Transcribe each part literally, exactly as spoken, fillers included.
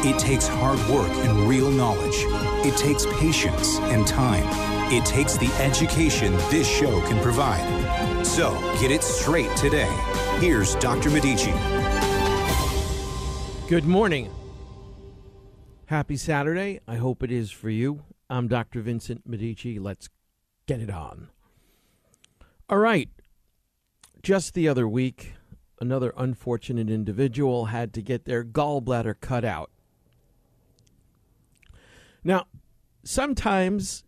It takes hard work and real knowledge. It takes patience and time. It takes the education this show can provide. So get it straight today. Here's Doctor Medici. Good morning. Happy Saturday. I hope it is for you. I'm Doctor Vincent Medici. Let's get it on. All right. Just the other week, another unfortunate individual had to get their gallbladder cut out. Now, sometimes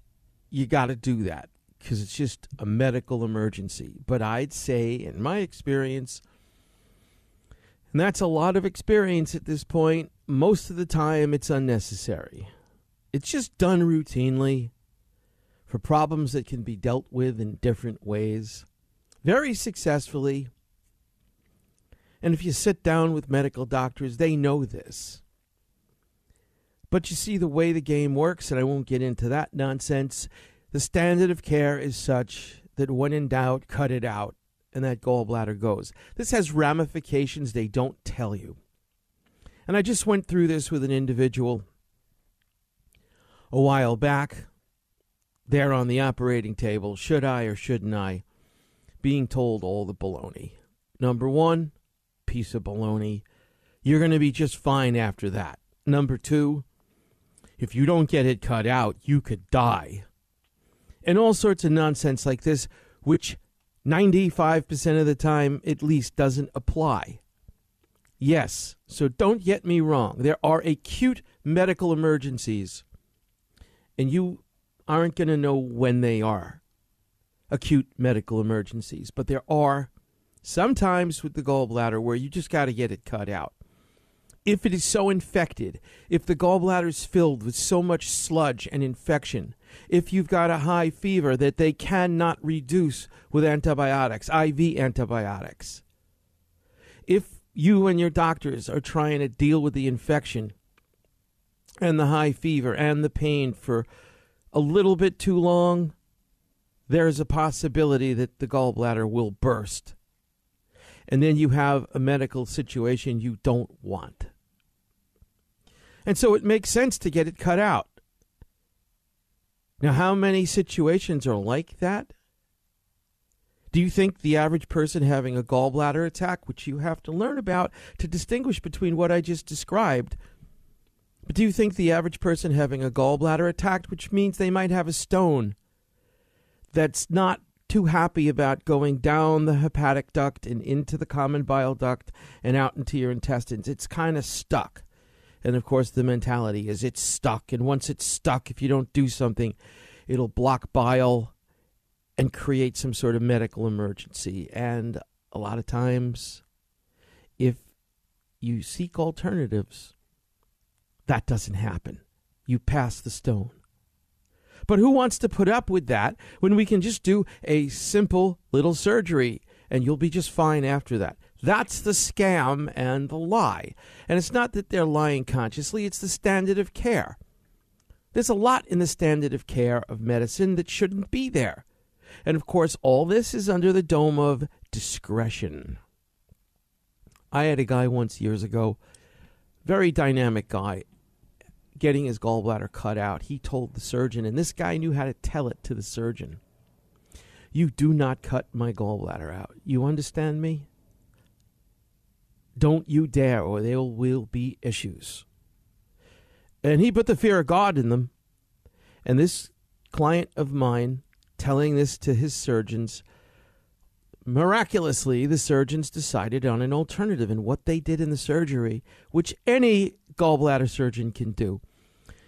you got to do that because it's just a medical emergency. But I'd say, in my experience, and that's a lot of experience at this point, most of the time it's unnecessary. It's just done routinely for problems that can be dealt with in different ways, very successfully. And if you sit down with medical doctors, they know this. But you see the way the game works, and I won't get into that nonsense. The standard of care is such that when in doubt, cut it out, and that gallbladder goes. This has ramifications they don't tell you. And I just went through this with an individual a while back. There on the operating table, should I or shouldn't I, being told all the baloney. Number one, piece of baloney. You're going to be just fine after that. Number two, if you don't get it cut out, you could die. And all sorts of nonsense like this, which ninety-five percent of the time at least doesn't apply. Yes, so don't get me wrong. There are acute medical emergencies, and you aren't going to know when they are acute medical emergencies. But there are sometimes with the gallbladder where you just got to get it cut out. If it is so infected, if the gallbladder is filled with so much sludge and infection, if you've got a high fever that they cannot reduce with antibiotics, I V antibiotics, if you and your doctors are trying to deal with the infection and the high fever and the pain for a little bit too long, there is a possibility that the gallbladder will burst. And then you have a medical situation you don't want. And so it makes sense to get it cut out. Now, how many situations are like that? Do you think the average person having a gallbladder attack, which you have to learn about to distinguish between what I just described, but do you think the average person having a gallbladder attack, which means they might have a stone that's not too happy about going down the hepatic duct and into the common bile duct and out into your intestines? It's kind of stuck. And, of course, the mentality is it's stuck. And once it's stuck, if you don't do something, it'll block bile and create some sort of medical emergency. And a lot of times, if you seek alternatives, that doesn't happen. You pass the stone. But who wants to put up with that when we can just do a simple little surgery and you'll be just fine after that? That's the scam and the lie. And it's not that they're lying consciously. It's the standard of care. There's a lot in the standard of care of medicine that shouldn't be there. And, of course, all this is under the dome of discretion. I had a guy once years ago, very dynamic guy, getting his gallbladder cut out. He told the surgeon, and this guy knew how to tell it to the surgeon, "You do not cut my gallbladder out. You understand me? Don't you dare, or there will be issues." And he put the fear of God in them. And this client of mine telling this to his surgeons, miraculously, the surgeons decided on an alternative. And what they did in the surgery, which any gallbladder surgeon can do,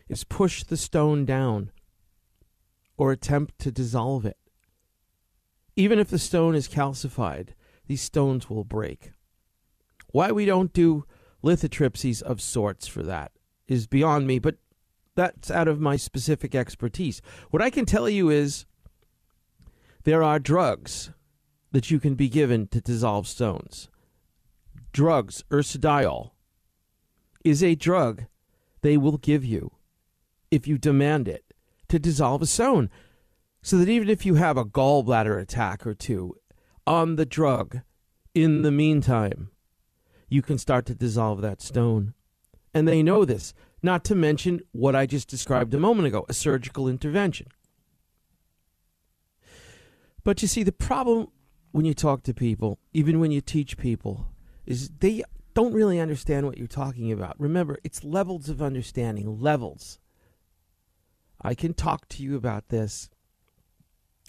is push the stone down or attempt to dissolve it. Even if the stone is calcified, these stones will break. Why we don't do lithotripsies of sorts for that is beyond me, but that's out of my specific expertise. What I can tell you is there are drugs that you can be given to dissolve stones. Drugs, ursodiol, is a drug they will give you if you demand it to dissolve a stone. So that even if you have a gallbladder attack or two on the drug, in the meantime, you can start to dissolve that stone. And they know this, not to mention what I just described a moment ago, a surgical intervention. But you see, the problem when you talk to people, even when you teach people, is they don't really understand what you're talking about. Remember, it's levels of understanding, levels. I can talk to you about this,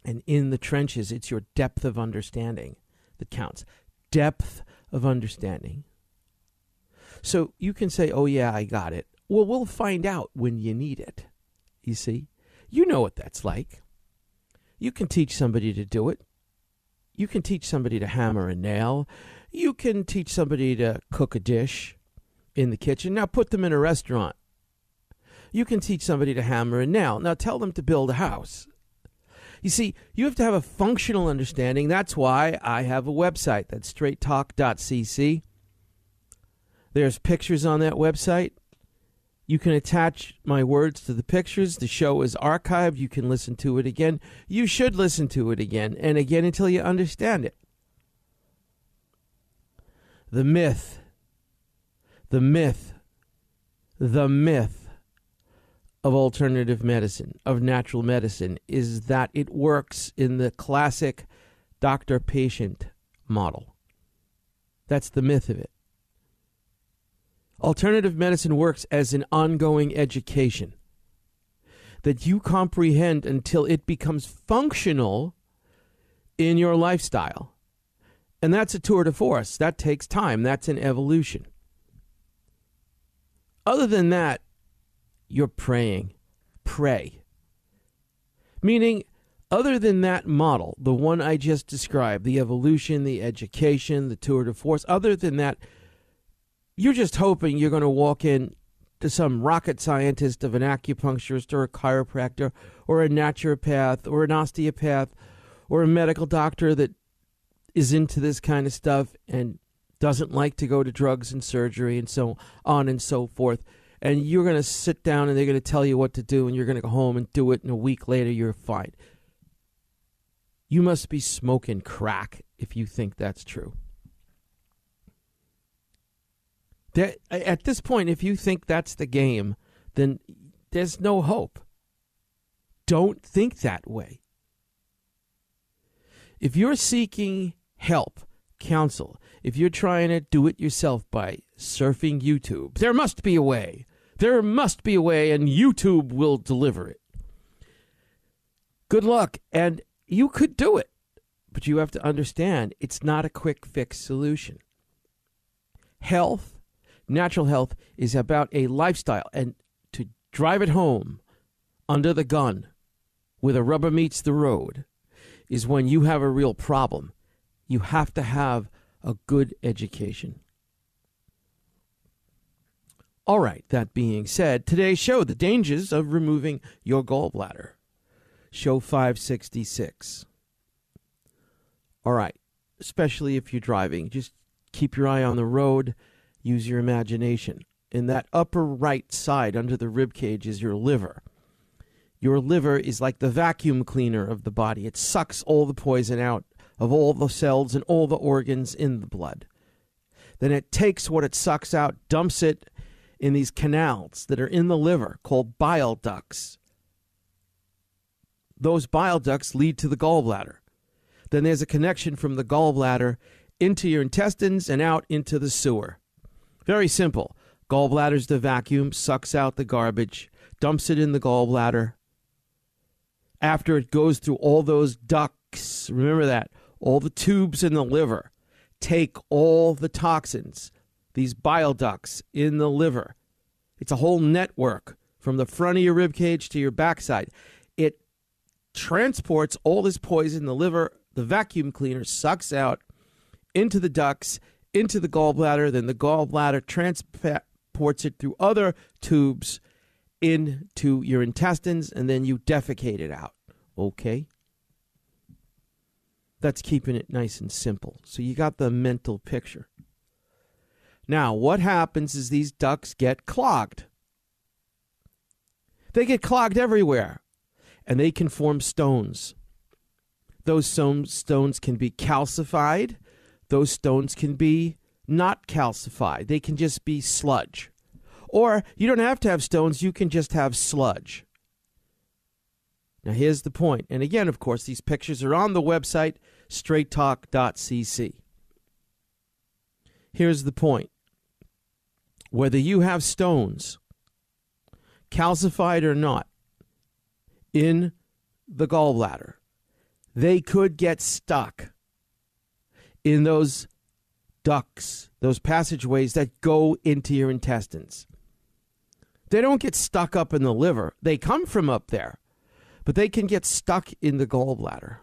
and in the trenches, it's your depth of understanding that counts. Depth of understanding. So you can say, oh yeah, I got it. Well, we'll find out when you need it. You see? You know what that's like. You can teach somebody to do it. You can teach somebody to hammer a nail. You can teach somebody to cook a dish in the kitchen. Now put them in a restaurant. You can teach somebody to hammer a nail. Now tell them to build a house. You see, you have to have a functional understanding. That's why I have a website. That's straight talk dot c c. There's pictures on that website. You can attach my words to the pictures. The show is archived. You can listen to it again. You should listen to it again and again until you understand it. The myth, the myth, the myth of alternative medicine, of natural medicine, is that it works in the classic doctor-patient model. That's the myth of it. Alternative medicine works as an ongoing education that you comprehend until it becomes functional in your lifestyle. And that's a tour de force. That takes time. That's an evolution. Other than that, you're praying. Pray. Meaning, other than that model, the one I just described, the evolution, the education, the tour de force, other than that, you're just hoping you're going to walk in to some rocket scientist of an acupuncturist or a chiropractor or a naturopath or an osteopath or a medical doctor that is into this kind of stuff and doesn't like to go to drugs and surgery and so on and so forth. And you're going to sit down and they're going to tell you what to do and you're going to go home and do it, and a week later you're fine. You must be smoking crack if you think that's true. That, at this point, if you think that's the game, then there's no hope. Don't think that way. If you're seeking help, counsel, if you're trying to do it yourself by surfing YouTube, there must be a way. There must be a way, and YouTube will deliver it. Good luck, and you could do it, but you have to understand it's not a quick fix solution. Health, natural health, is about a lifestyle, and to drive it home under the gun where the rubber meets the road is when you have a real problem. You have to have a good education. All right, that being said, today's show, The Dangers of Removing Your Gallbladder, show five sixty-six. All right, especially if you're driving, just keep your eye on the road, use your imagination. In that upper right side under the rib cage is your liver. Your liver is like the vacuum cleaner of the body. It sucks all the poison out of all the cells and all the organs in the blood. Then it takes what it sucks out, dumps it in these canals that are in the liver called bile ducts. Those bile ducts lead to the gallbladder. Then there's a connection from the gallbladder into your intestines and out into the sewer. Very simple. Gallbladder's the vacuum, sucks out the garbage, dumps it in the gallbladder. After it goes through all those ducts, remember that, all the tubes in the liver take all the toxins, these bile ducts in the liver. It's a whole network from the front of your rib cage to your backside. It transports all this poison. The liver, the vacuum cleaner, sucks out into the ducts, into the gallbladder. Then the gallbladder transports it through other tubes into your intestines, and then you defecate it out, okay? That's keeping it nice and simple. So you got the mental picture. Now, what happens is these ducts get clogged. They get clogged everywhere, and they can form stones. Those stones can be calcified. Those stones can be not calcified. They can just be sludge. Or you don't have to have stones. You can just have sludge. Now, here's the point. And again, of course, these pictures are on the website, straight talk dot c c. Here's the point. Whether you have stones, calcified or not, in the gallbladder, they could get stuck in those ducts, those passageways that go into your intestines. They don't get stuck up in the liver. They come from up there, but they can get stuck in the gallbladder.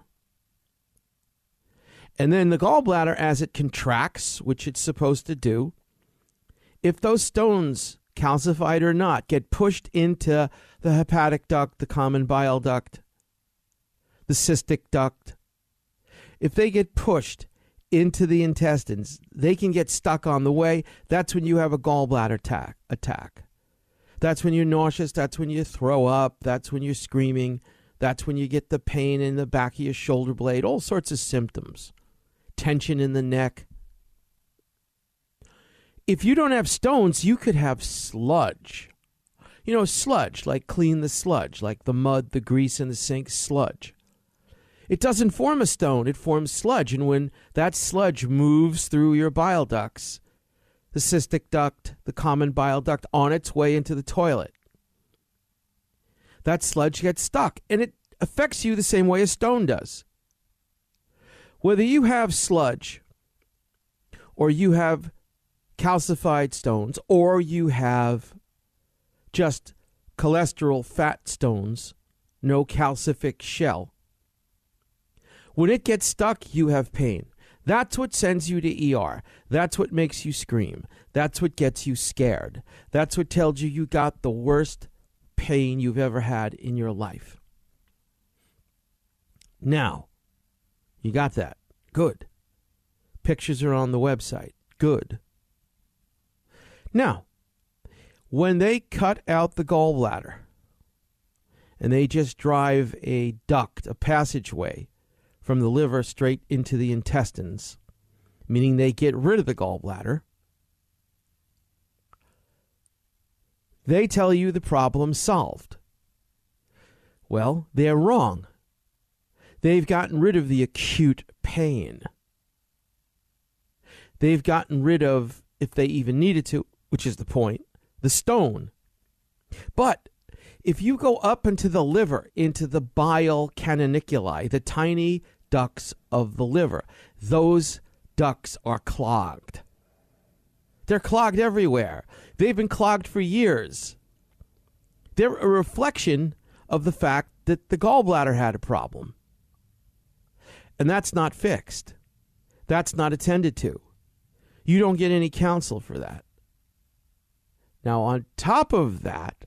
And then the gallbladder, as it contracts, which it's supposed to do, if those stones, calcified or not, get pushed into the hepatic duct, the common bile duct, the cystic duct, if they get pushed into the intestines, they can get stuck on the way. That's when you have a gallbladder attack. attack. That's when you're nauseous. That's when you throw up. That's when you're screaming. That's when you get the pain in the back of your shoulder blade, all sorts of symptoms, tension in the neck. If you don't have stones, you could have sludge. You know, sludge, like clean the sludge, like the mud, the grease in the sink, sludge. It doesn't form a stone, it forms sludge. And when that sludge moves through your bile ducts, the cystic duct, the common bile duct, on its way into the toilet, that sludge gets stuck. And it affects you the same way a stone does. Whether you have sludge, or you have calcified stones, or you have just cholesterol fat stones, no calcific shell, when it gets stuck, you have pain. That's what sends you to E R. That's what makes you scream. That's what gets you scared. That's what tells you you got the worst pain you've ever had in your life. Now, you got that. Good. Pictures are on the website. Good. Now, when they cut out the gallbladder and they just drive a duct, a passageway, from the liver straight into the intestines, meaning they get rid of the gallbladder, they tell you the problem solved. Well, they're wrong. They've gotten rid of the acute pain. They've gotten rid of, if they even needed to, which is the point, the stone. But if you go up into the liver, into the bile canaliculi, the tiny ducts of the liver, those ducts are clogged. They're clogged everywhere. They've been clogged for years. They're a reflection of the fact that the gallbladder had a problem. And that's not fixed. That's not attended to. You don't get any counsel for that. Now, on top of that,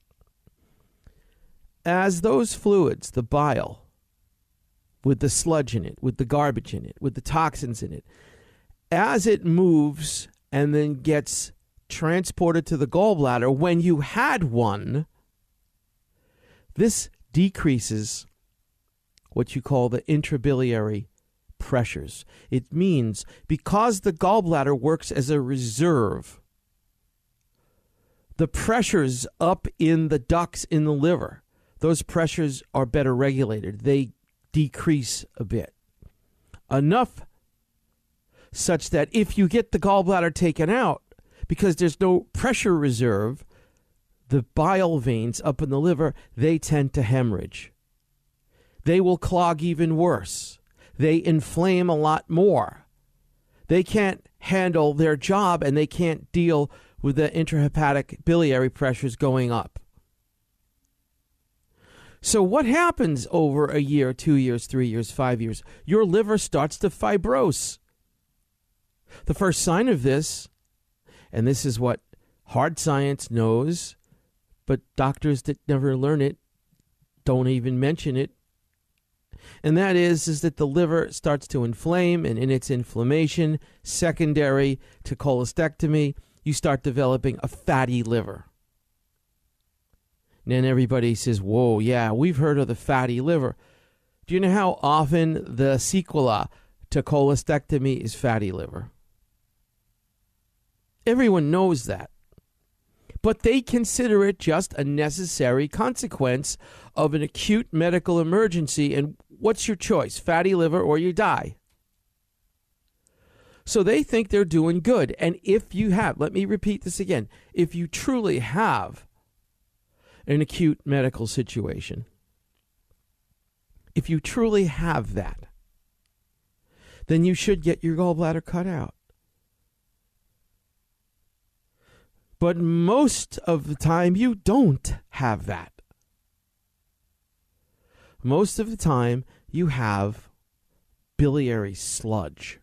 as those fluids, the bile, with the sludge in it, with the garbage in it, with the toxins in it, as it moves and then gets transported to the gallbladder, when you had one, this decreases what you call the intrabiliary pressures. It means because the gallbladder works as a reserve, the pressures up in the ducts in the liver, those pressures are better regulated. They decrease a bit. Enough such that if you get the gallbladder taken out, because there's no pressure reserve, the bile veins up in the liver, they tend to hemorrhage. They will clog even worse. They inflame a lot more. They can't handle their job, and they can't deal with the intrahepatic biliary pressures going up. So what happens over a year, two years, three years, five years? Your liver starts to fibrose. The first sign of this, and this is what hard science knows, but doctors that never learn it don't even mention it. And that is, is that the liver starts to inflame, and in its inflammation, secondary to cholecystectomy, you start developing a fatty liver. And then everybody says, whoa, yeah, we've heard of the fatty liver. Do you know how often the sequela to cholecystectomy is fatty liver? Everyone knows that. But they consider it just a necessary consequence of an acute medical emergency. And what's your choice? Fatty liver or you die. So they think they're doing good. And if you have, let me repeat this again, if you truly have an acute medical situation, if you truly have that, then you should get your gallbladder cut out. But most of the time, you don't have that. Most of the time, you have biliary sludge.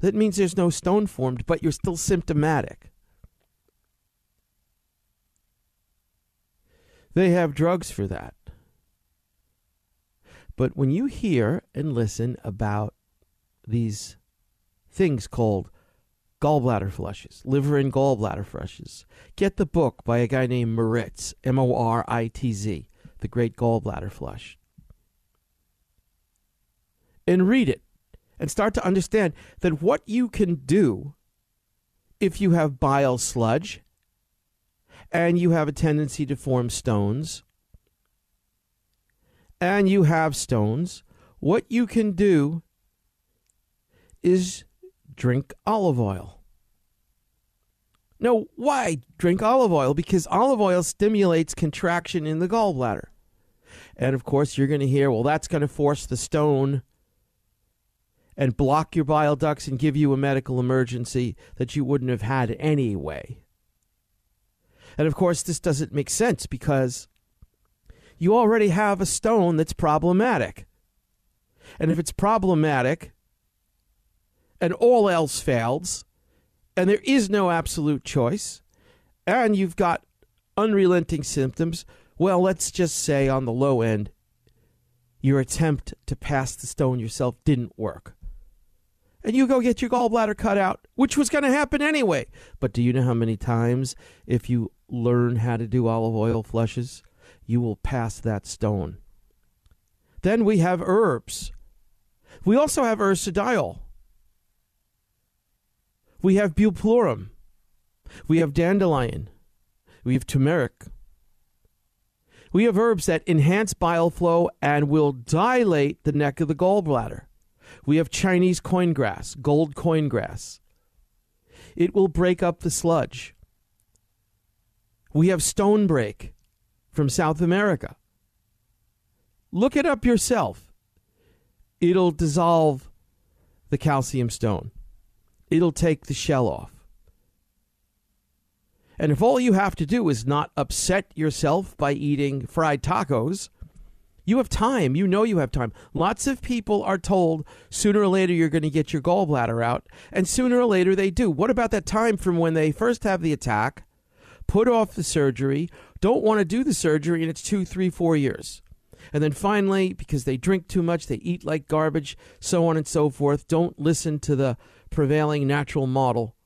That means there's no stone formed, but you're still symptomatic. They have drugs for that. But when you hear and listen about these things called gallbladder flushes, liver and gallbladder flushes, get the book by a guy named Moritz, M O R I T Z, The Great Gallbladder Flush, and read it and start to understand that what you can do if you have bile sludge and you have a tendency to form stones and you have stones, what you can do is drink olive oil. Now, why drink olive oil? Because olive oil stimulates contraction in the gallbladder. And of course, you're going to hear, well, that's going to force the stone and block your bile ducts and give you a medical emergency that you wouldn't have had anyway. And of course, this doesn't make sense because you already have a stone that's problematic. And if it's problematic, and all else fails, and there is no absolute choice, and you've got unrelenting symptoms, well, let's just say on the low end, your attempt to pass the stone yourself didn't work. And you go get your gallbladder cut out, which was going to happen anyway. But do you know how many times, if you learn how to do olive oil flushes, you will pass that stone? Then we have herbs. We also have ursodiol. We have bupleurum, we have dandelion, we have turmeric. We have herbs that enhance bile flow and will dilate the neck of the gallbladder. We have Chinese coin grass, gold coin grass. It will break up the sludge. We have stone break from South America. Look it up yourself. It'll dissolve the calcium stone. It'll take the shell off. And if all you have to do is not upset yourself by eating fried tacos, you have time. You know you have time. Lots of people are told sooner or later you're going to get your gallbladder out, and sooner or later they do. What about that time from when they first have the attack, put off the surgery, don't want to do the surgery, and it's two, three, four years? And then finally, because they drink too much, they eat like garbage, so on and so forth, don't listen to the prevailing natural model,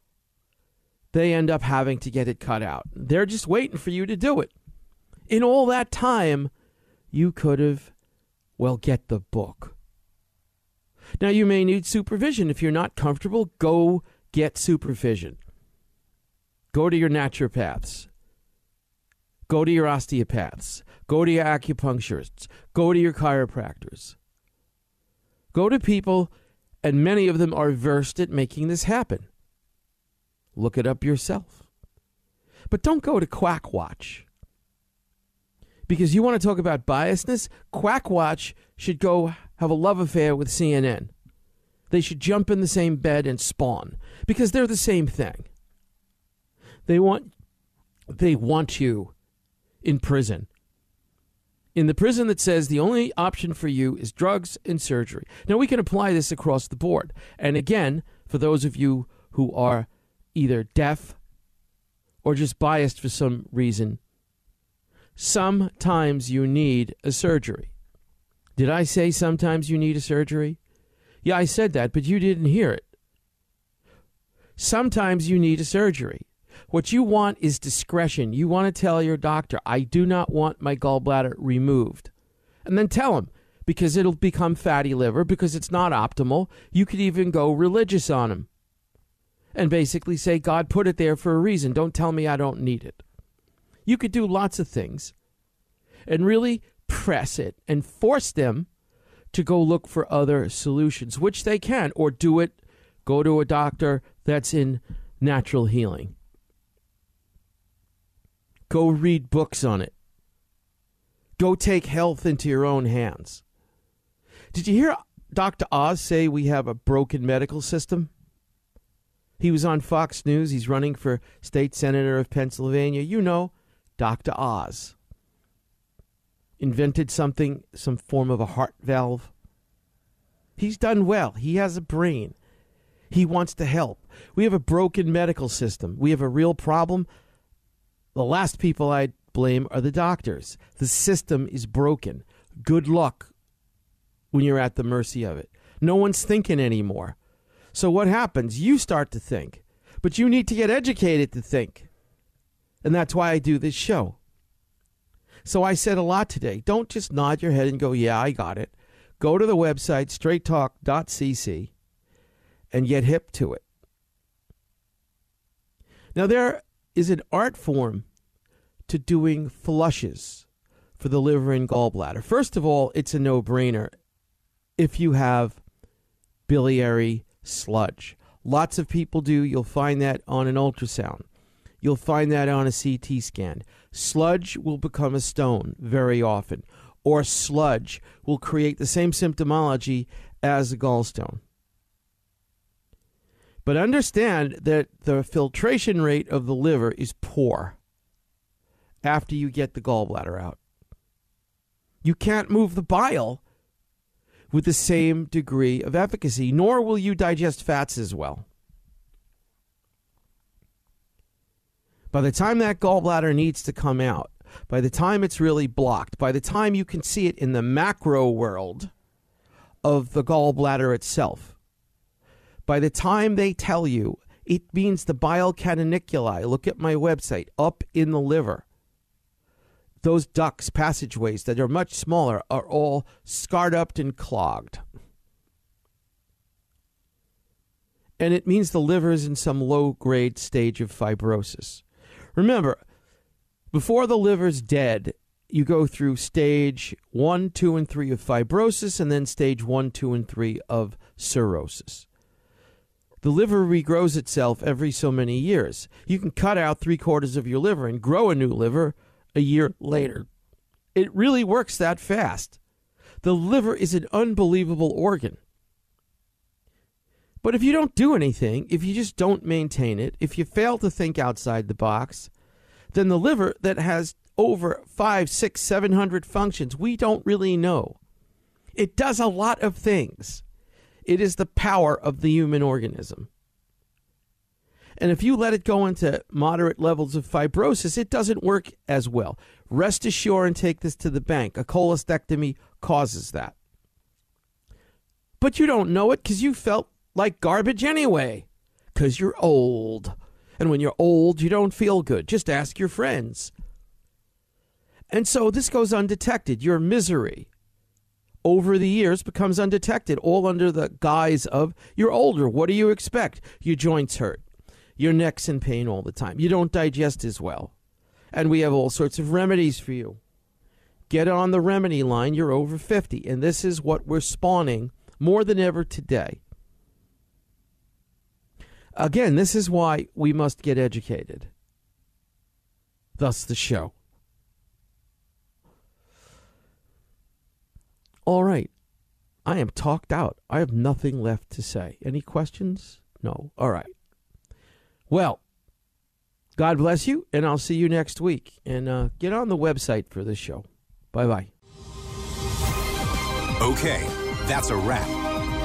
they end up having to get it cut out. They're just waiting for you to do it. In all that time, you could have, well, get the book. Now, you may need supervision. If you're not comfortable, go get supervision. Go to your naturopaths. Go to your osteopaths. Go to your acupuncturists. Go to your chiropractors. Go to people, and many of them are versed at making this happen. Look it up yourself. But don't go to Quackwatch. Because you want to talk about biasness? Quackwatch should go have a love affair with C N N. They should jump in the same bed and spawn. Because they're the same thing. They want, they want you in prison. In the prison that says the only option for you is drugs and surgery. Now, we can apply this across the board. And again, for those of you who are either deaf or just biased for some reason, sometimes you need a surgery. Did I say sometimes you need a surgery? Yeah, I said that, but you didn't hear it. Sometimes you need a surgery. What you want is discretion. You want to tell your doctor, I do not want my gallbladder removed. And then tell him, because it'll become fatty liver, because it's not optimal. You could even go religious on him and basically say, God put it there for a reason. Don't tell me I don't need it. You could do lots of things and really press it and force them to go look for other solutions, which they can, or do it, go to a doctor that's in natural healing. Go read books on it. Go take health into your own hands. Did you hear Doctor Oz say we have a broken medical system? He was on Fox News. He's running for state senator of Pennsylvania. You know, Doctor Oz invented something, some form of a heart valve. He's done well. He has a brain. He wants to help. We have a broken medical system. We have a real problem. The last people I'd blame are the doctors. The system is broken. Good luck when you're at the mercy of it. No one's thinking anymore. So what happens? You start to think, but you need to get educated to think. And that's why I do this show. So I said a lot today. Don't just nod your head and go, yeah, I got it. Go to the website, straight talk dot c c, and get hip to it. Now, there is an art form to doing flushes for the liver and gallbladder. First of all, it's a no-brainer if you have biliary sludge. Lots of people do. You'll find that on an ultrasound. You'll find that on a C T scan. Sludge will become a stone very often, or sludge will create the same symptomology as a gallstone. But understand that the filtration rate of the liver is poor after you get the gallbladder out. You can't move the bile with the same degree of efficacy, nor will you digest fats as well. By the time that gallbladder needs to come out, by the time it's really blocked, by the time you can see it in the macro world of the gallbladder itself, by the time they tell you, it means the bile canaliculi, look at my website, up in the liver. Those ducts, passageways that are much smaller are all scarred up and clogged. And it means the liver is in some low-grade stage of fibrosis. Remember, before the liver's dead, you go through stage one, two, and three of fibrosis, and then stage one, two, and three of cirrhosis. The liver regrows itself every so many years. You can cut out three quarters of your liver and grow a new liver a year later. It really works that fast. The liver is an unbelievable organ. But if you don't do anything, if you just don't maintain it, if you fail to think outside the box, then the liver that has over five, six, seven hundred functions, we don't really know. It does a lot of things. It is the power of the human organism. And if you let it go into moderate levels of fibrosis, it doesn't work as well. Rest assured and take this to the bank. A cholecystectomy causes that. But you don't know it because you felt like garbage anyway, because you're old. And when you're old, you don't feel good. Just ask your friends. And so this goes undetected. Your misery over the years becomes undetected, all under the guise of you're older. What do you expect? Your joints hurt. Your neck's in pain all the time. You don't digest as well. And we have all sorts of remedies for you. Get on the remedy line. You're over fifty. And this is what we're spawning more than ever today. Again, this is why we must get educated. Thus the show. All right. I am talked out. I have nothing left to say. Any questions? No. All right. Well, God bless you, and I'll see you next week. And uh, get on the website for this show. Bye-bye. Okay, that's a wrap.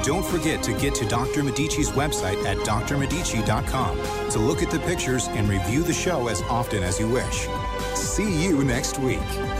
Don't forget to get to Doctor Medici's website at d r medici dot com to look at the pictures and review the show as often as you wish. See you next week.